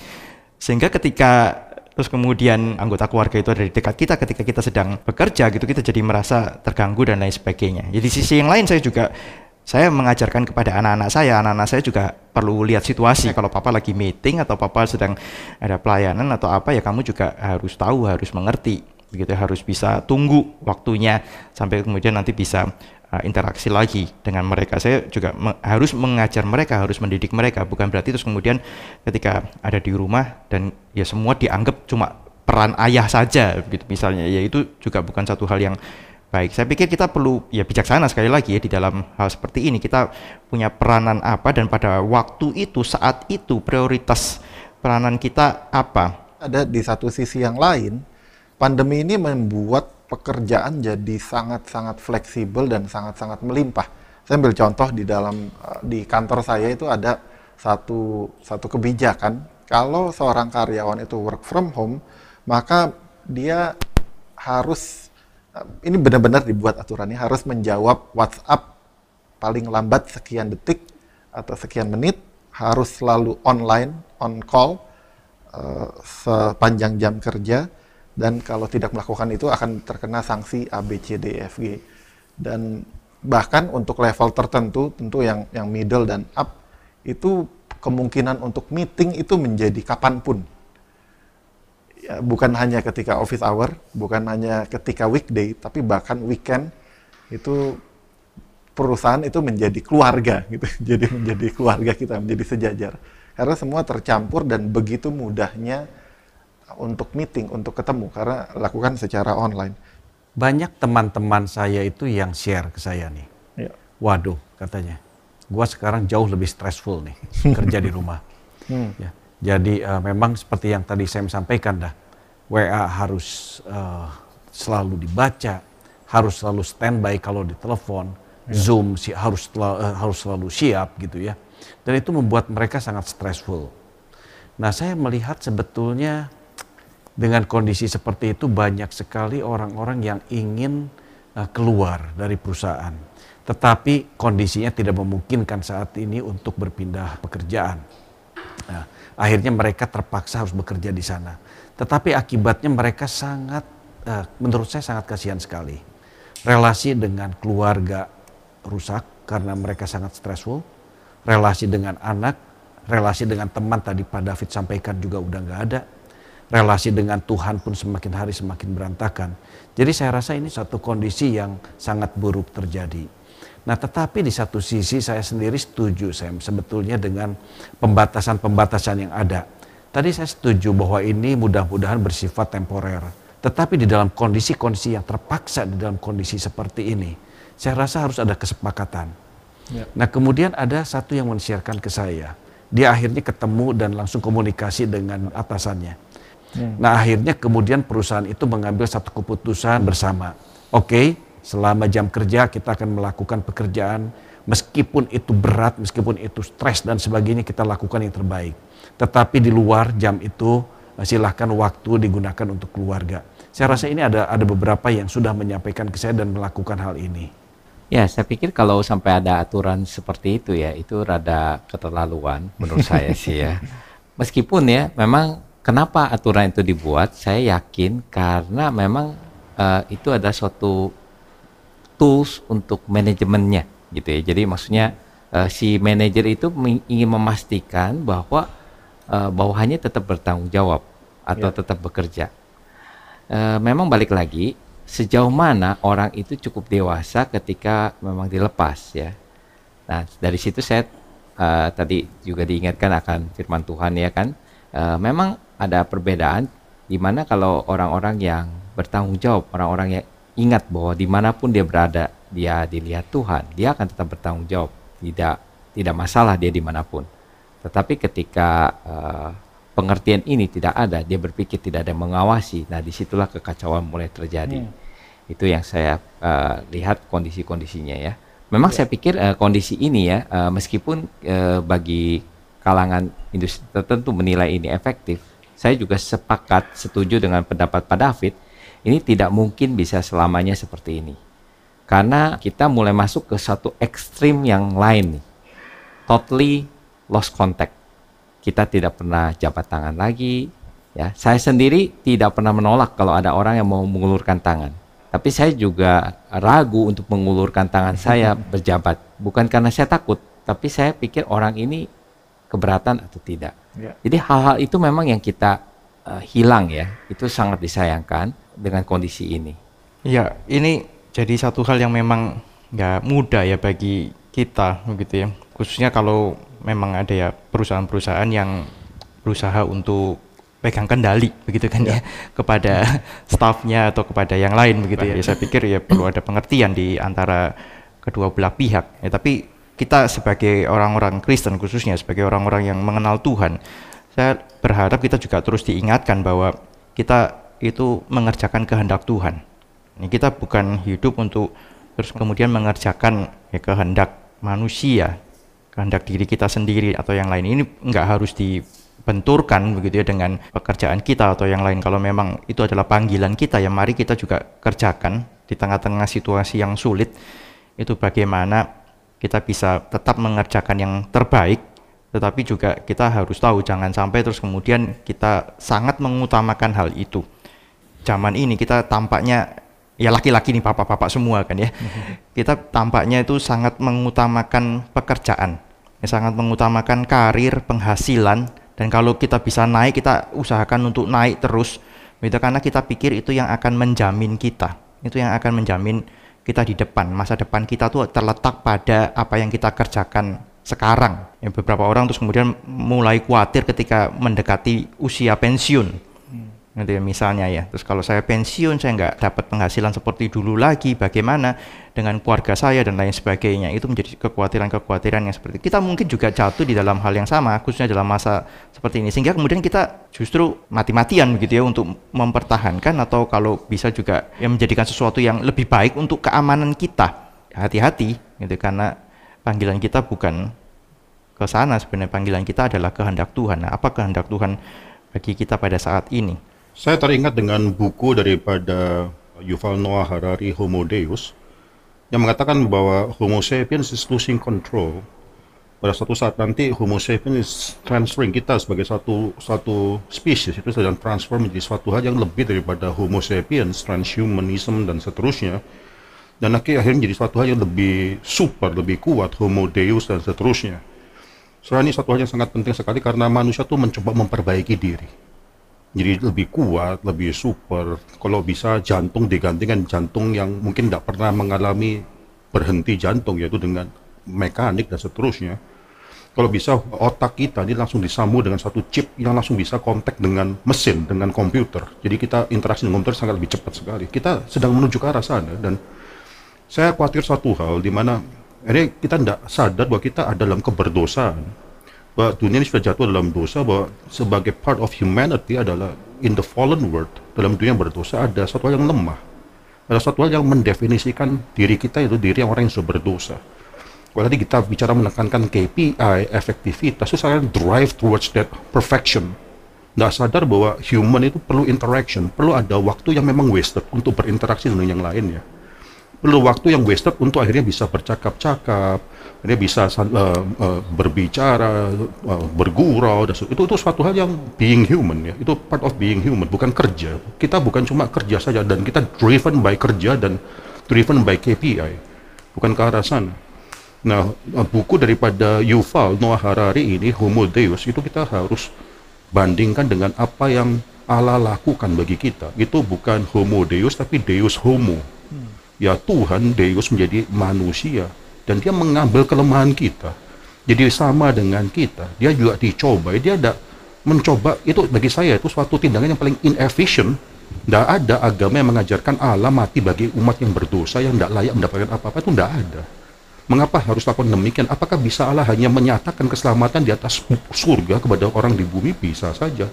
sehingga ketika terus kemudian anggota keluarga itu ada di dekat kita ketika kita sedang bekerja gitu, kita jadi merasa terganggu dan lain sebagainya. Jadi sisi yang lain saya mengajarkan kepada anak-anak saya juga perlu lihat situasi. Kalau papa lagi meeting atau papa sedang ada pelayanan atau apa ya, kamu juga harus tahu, harus mengerti begitu, harus bisa tunggu waktunya sampai kemudian nanti bisa interaksi lagi dengan mereka. Saya juga harus mengajar mereka, harus mendidik mereka, bukan berarti terus kemudian ketika ada di rumah dan ya semua dianggap cuma peran ayah saja begitu misalnya, ya itu juga bukan satu hal yang baik. Saya pikir kita perlu ya bijaksana sekali lagi ya di dalam hal seperti ini. Kita punya peranan apa dan pada waktu itu, saat itu, prioritas peranan kita apa. Ada di satu sisi yang lain, pandemi ini membuat pekerjaan jadi sangat-sangat fleksibel dan sangat-sangat melimpah. Saya ambil contoh di kantor saya itu ada satu kebijakan, kalau seorang karyawan itu work from home, maka dia harus, ini benar-benar dibuat aturannya, harus menjawab WhatsApp paling lambat sekian detik atau sekian menit, harus selalu online, on call sepanjang jam kerja, dan kalau tidak melakukan itu akan terkena sanksi ABCDFG. Dan bahkan untuk level tertentu, tentu yang middle dan up, itu kemungkinan untuk meeting itu menjadi kapanpun. Ya, bukan hanya ketika office hour, bukan hanya ketika weekday, tapi bahkan weekend itu perusahaan itu menjadi keluarga gitu. Jadi menjadi keluarga kita, menjadi sejajar. Karena semua tercampur dan begitu mudahnya untuk meeting, untuk ketemu, karena lakukan secara online. Banyak teman-teman saya itu yang share ke saya nih. Ya. Waduh, katanya, gua sekarang jauh lebih stressful nih kerja di rumah. Ya. Jadi memang seperti yang tadi saya sampaikan dah, WA harus selalu dibaca, harus selalu standby kalau ditelepon, yeah. Zoom harus selalu siap gitu ya. Dan itu membuat mereka sangat stressful. Nah saya melihat sebetulnya dengan kondisi seperti itu banyak sekali orang-orang yang ingin keluar dari perusahaan. Tetapi kondisinya tidak memungkinkan saat ini untuk berpindah pekerjaan. Nah, akhirnya mereka terpaksa harus bekerja di sana. Tetapi akibatnya mereka sangat, menurut saya sangat kasihan sekali. Relasi dengan keluarga rusak karena mereka sangat stressful. Relasi dengan anak, relasi dengan teman tadi Pak David sampaikan juga udah nggak ada. Relasi dengan Tuhan pun semakin hari semakin berantakan. Jadi saya rasa ini satu kondisi yang sangat buruk terjadi. Nah tetapi di satu sisi saya sendiri setuju sebetulnya dengan pembatasan-pembatasan yang ada. Tadi saya setuju bahwa ini mudah-mudahan bersifat temporer. Tetapi di dalam kondisi-kondisi yang terpaksa, di dalam kondisi seperti ini, saya rasa harus ada kesepakatan. Ya. Nah kemudian ada satu yang men-sharekan ke saya. Dia akhirnya ketemu dan langsung komunikasi dengan atasannya. Ya. Nah akhirnya kemudian perusahaan itu mengambil satu keputusan bersama. Oke. Selama jam kerja kita akan melakukan pekerjaan, meskipun itu berat, meskipun itu stres dan sebagainya, kita lakukan yang terbaik. Tetapi di luar jam itu silahkan waktu digunakan untuk keluarga. Saya rasa ini ada beberapa yang sudah menyampaikan ke saya dan melakukan hal ini. Ya, saya pikir kalau sampai ada aturan seperti itu ya, itu rada keterlaluan menurut saya sih ya. Meskipun ya, memang kenapa aturan itu dibuat, saya yakin karena memang itu ada suatu tools untuk manajemennya gitu ya. Jadi maksudnya si manajer itu ingin memastikan bahwa bawahannya tetap bertanggung jawab atau yeah, tetap bekerja. Memang balik lagi sejauh mana orang itu cukup dewasa ketika memang dilepas ya. Nah dari situ saya tadi juga diingatkan akan firman Tuhan ya kan. Memang ada perbedaan di mana kalau orang-orang yang bertanggung jawab, orang-orang yang ingat bahwa dimanapun dia berada, dia dilihat Tuhan, dia akan tetap bertanggung jawab. Tidak masalah dia dimanapun. Tetapi ketika pengertian ini tidak ada, dia berpikir tidak ada yang mengawasi. Nah, disitulah kekacauan mulai terjadi. Itu yang saya lihat kondisi-kondisinya ya. Memang saya pikir kondisi ini ya, meskipun bagi kalangan industri tertentu menilai ini efektif, saya juga sepakat, setuju dengan pendapat Pak David, ini tidak mungkin bisa selamanya seperti ini. Karena kita mulai masuk ke satu ekstrim yang lain nih. Totally lost contact. Kita tidak pernah jabat tangan lagi. Ya, saya sendiri tidak pernah menolak kalau ada orang yang mau mengulurkan tangan. Tapi saya juga ragu untuk mengulurkan tangan saya berjabat. Bukan karena saya takut, tapi saya pikir orang ini keberatan atau tidak. Ya. Jadi hal-hal itu memang yang kita hilang ya. Itu sangat disayangkan dengan kondisi ini. Iya, ini jadi satu hal yang memang nggak mudah ya bagi kita begitu ya. Khususnya kalau memang ada ya perusahaan-perusahaan yang berusaha untuk pegang kendali begitu kan ya, kepada stafnya atau kepada yang lain begitu ya. Saya pikir ya perlu ada pengertian di antara kedua belah pihak ya, tapi kita sebagai orang-orang Kristen khususnya, sebagai orang-orang yang mengenal Tuhan, saya berharap kita juga terus diingatkan bahwa kita itu mengerjakan kehendak Tuhan. Ini kita bukan hidup untuk terus kemudian mengerjakan ya, kehendak manusia, kehendak diri kita sendiri atau yang lain. Ini nggak harus dibenturkan begitu ya dengan pekerjaan kita atau yang lain. Kalau memang itu adalah panggilan kita ya, mari kita juga kerjakan di tengah-tengah situasi yang sulit itu. Bagaimana kita bisa tetap mengerjakan yang terbaik, tetapi juga kita harus tahu jangan sampai terus kemudian kita sangat mengutamakan hal itu. Zaman ini kita tampaknya ya, laki-laki nih, bapak-bapak semua kan ya, kita tampaknya itu sangat mengutamakan pekerjaan ya, sangat mengutamakan karir, penghasilan. Dan kalau kita bisa naik, kita usahakan untuk naik terus gitu, karena kita pikir itu yang akan menjamin kita, itu yang akan menjamin kita di depan. Masa depan kita tuh terletak pada apa yang kita kerjakan sekarang ya. Beberapa orang terus kemudian mulai khawatir ketika mendekati usia pensiun gitu ya, misalnya ya, terus kalau saya pensiun saya nggak dapat penghasilan seperti dulu lagi, bagaimana dengan keluarga saya dan lain sebagainya. Itu menjadi kekhawatiran-kekhawatiran yang seperti itu. Kita mungkin juga jatuh di dalam hal yang sama, khususnya dalam masa seperti ini, sehingga kemudian kita justru mati-matian begitu ya untuk mempertahankan, atau kalau bisa juga yang menjadikan sesuatu yang lebih baik untuk keamanan kita. Hati-hati gitu, karena panggilan kita bukan ke sana sebenarnya. Panggilan kita adalah kehendak Tuhan. Nah, apa kehendak Tuhan bagi kita pada saat ini? Saya teringat dengan buku daripada Yuval Noah Harari, Homo Deus, yang mengatakan bahwa Homo sapiens is losing control. Pada suatu saat nanti Homo sapiens is transferring kita sebagai satu spesies itu sedang transfer menjadi suatu hal yang lebih daripada Homo sapiens, transhumanism dan seterusnya. Dan akhirnya jadi suatu hal yang lebih super, lebih kuat, Homo Deus dan seterusnya. Soalnya ini suatu hal yang sangat penting sekali, karena manusia tuh mencoba memperbaiki diri. Jadi lebih kuat, lebih super. Kalau bisa jantung digantikan jantung yang mungkin tidak pernah mengalami berhenti jantung, yaitu dengan mekanik dan seterusnya. Kalau bisa otak kita ini langsung disambung dengan satu chip yang langsung bisa kontak dengan mesin, dengan komputer. Jadi kita interaksi dengan komputer sangat lebih cepat sekali. Kita sedang menuju ke arah sana, dan saya khawatir satu hal di mana ini kita tidak sadar bahwa kita ada dalam keberdosaan. Bahwa dunia ini sudah jatuh dalam dosa, bahwa sebagai part of humanity adalah in the fallen world, dalam dunia yang berdosa ada satu hal yang lemah, ada satu hal yang mendefinisikan diri kita, itu diri yang orang yang sudah berdosa. Kalau tadi kita bicara menekankan KPI, efektivitas, itu saya drive towards that perfection. Nggak sadar bahwa human itu perlu interaction, perlu ada waktu yang memang wasted untuk berinteraksi dengan yang lainnya, perlu waktu yang wasted untuk akhirnya bisa bercakap-cakap, dia bisa berbicara, bergurau, dan itu suatu hal yang being human ya. Itu part of being human, bukan kerja. Kita bukan cuma kerja saja, dan kita driven by kerja dan driven by KPI, bukan ke arah sana. Nah, buku daripada Yuval Noah Harari ini, Homo Deus, itu kita harus bandingkan dengan apa yang Allah lakukan bagi kita. Itu bukan Homo Deus, tapi Deus Homo. Ya, Tuhan Deus menjadi manusia, dan dia mengambil kelemahan kita, jadi sama dengan kita. Dia juga dicoba, dia tidak mencoba. Itu bagi saya itu suatu tindakan yang paling inefficient Tidak ada agama yang mengajarkan Allah mati bagi umat yang berdosa, yang tidak layak mendapatkan apa-apa, itu tidak ada. Mengapa harus lakukan demikian? Apakah bisa Allah hanya menyatakan keselamatan di atas surga kepada orang di bumi? Bisa saja.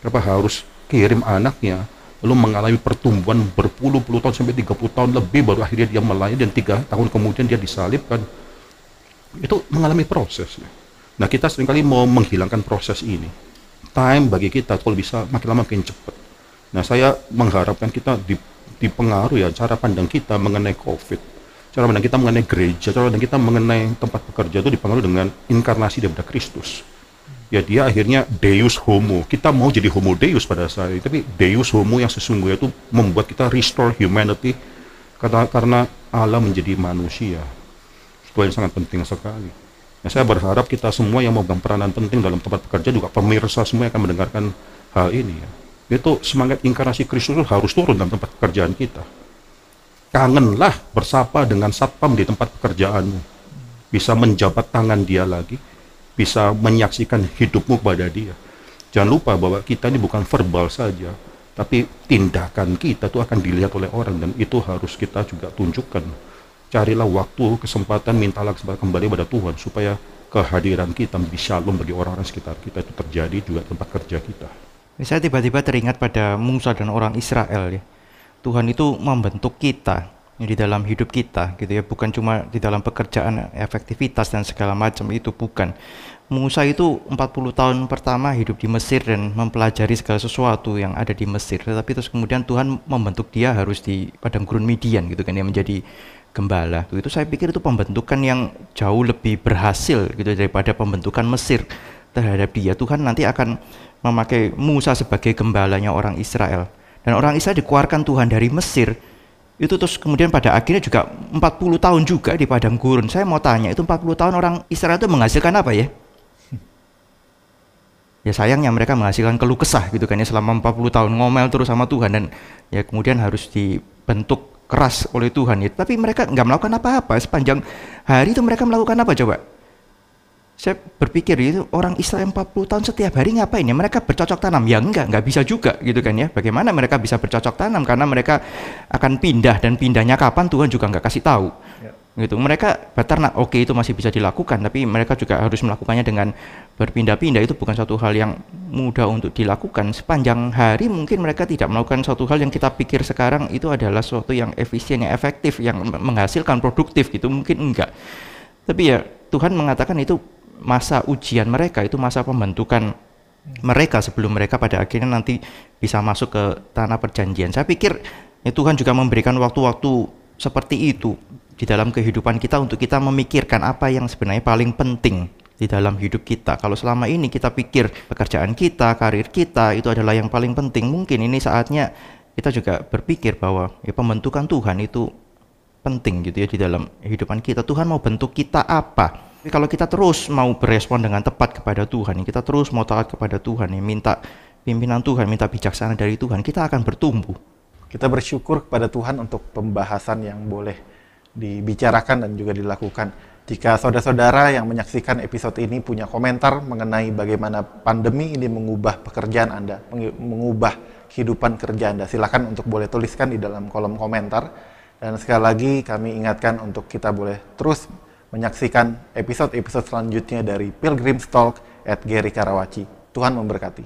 Kenapa harus kirim anaknya, lalu mengalami pertumbuhan berpuluh-puluh tahun sampai 30 tahun lebih, baru akhirnya dia melayani dan 3 tahun kemudian dia disalibkan? Itu mengalami proses. Nah, kita seringkali mau menghilangkan proses ini. Time bagi kita, kalau bisa makin lama makin cepat. Nah, saya mengharapkan kita dipengaruhi ya cara pandang kita mengenai COVID, cara pandang kita mengenai gereja, cara pandang kita mengenai tempat pekerja itu dipengaruhi dengan inkarnasi daripada Kristus. Ya, dia akhirnya Deus Homo. Kita mau jadi Homo Deus pada saat ini, tapi Deus Homo yang sesungguhnya itu membuat kita restore humanity karena Allah menjadi manusia. Itu yang sangat penting sekali. Nah, saya berharap kita semua yang memegang peranan penting dalam tempat pekerja, juga pemirsa semua yang akan mendengarkan hal ini ya. Itu semangat inkarnasi Kristus harus turun dalam tempat pekerjaan kita. Kangenlah bersapa dengan satpam di tempat pekerjaanmu, bisa menjabat tangan dia lagi, bisa menyaksikan hidupmu kepada dia. Jangan lupa bahwa kita ini bukan verbal saja, tapi tindakan kita itu akan dilihat oleh orang, dan itu harus kita juga tunjukkan. Carilah waktu, kesempatan, mintalah kesempatan kembali pada Tuhan supaya kehadiran kita menjadi shalom bagi orang-orang sekitar kita. Itu terjadi juga tempat kerja kita. Saya tiba-tiba teringat pada Musa dan orang Israel ya. Tuhan itu membentuk kita ya, di dalam hidup kita gitu ya, bukan cuma di dalam pekerjaan, efektivitas dan segala macam itu bukan. Musa itu 40 tahun pertama hidup di Mesir dan mempelajari segala sesuatu yang ada di Mesir, tetapi terus kemudian Tuhan membentuk dia harus di padang gurun Midian gitu kan, yang menjadi gembala. Itu saya pikir itu pembentukan yang jauh lebih berhasil gitu daripada pembentukan Mesir terhadap dia. Tuhan nanti akan memakai Musa sebagai gembalanya orang Israel, dan orang Israel dikeluarkan Tuhan dari Mesir itu, terus kemudian pada akhirnya juga 40 tahun juga di padang gurun. Saya mau tanya, itu 40 tahun orang Israel itu menghasilkan apa ya? Ya sayangnya mereka menghasilkan keluh kesah gitu kan ya, selama 40 tahun ngomel terus sama Tuhan, dan ya kemudian harus dibentuk keras oleh Tuhan ya. Tapi mereka nggak melakukan apa-apa sepanjang hari itu. Mereka melakukan apa coba? Saya berpikir itu orang Israel 40 tahun setiap hari ngapain ya? Mereka bercocok tanam? Ya enggak bisa juga gitu kan ya. Bagaimana mereka bisa bercocok tanam? Karena mereka akan pindah, dan pindahnya kapan Tuhan juga enggak kasih tahu ya. Gitu. Mereka beternak, oke itu masih bisa dilakukan, tapi mereka juga harus melakukannya dengan berpindah-pindah. Itu bukan satu hal yang mudah untuk dilakukan. Sepanjang hari mungkin mereka tidak melakukan satu hal yang kita pikir sekarang itu adalah sesuatu yang efisien, yang efektif, yang menghasilkan, produktif gitu, mungkin enggak. Tapi ya Tuhan mengatakan itu masa ujian mereka, itu masa pembentukan mereka sebelum mereka pada akhirnya nanti bisa masuk ke tanah perjanjian. Saya pikir ya, Tuhan juga memberikan waktu-waktu seperti itu di dalam kehidupan kita untuk kita memikirkan apa yang sebenarnya paling penting di dalam hidup kita. Kalau selama ini kita pikir pekerjaan kita, karir kita itu adalah yang paling penting, mungkin ini saatnya kita juga berpikir bahwa ya, pembentukan Tuhan itu penting gitu ya di dalam kehidupan kita. Tuhan mau bentuk kita apa? Kalau kita terus mau berespon dengan tepat kepada Tuhan, kita terus mau taat kepada Tuhan, minta pimpinan Tuhan, minta bijaksana dari Tuhan, kita akan bertumbuh. Kita bersyukur kepada Tuhan untuk pembahasan yang boleh dibicarakan dan juga dilakukan. Jika saudara-saudara yang menyaksikan episode ini punya komentar mengenai bagaimana pandemi ini mengubah pekerjaan Anda, mengubah kehidupan kerja Anda, silakan untuk boleh tuliskan di dalam kolom komentar. Dan sekali lagi kami ingatkan untuk kita boleh terus menyaksikan episode-episode selanjutnya dari Pilgrim's Talk at Geri Karawaci. Tuhan memberkati.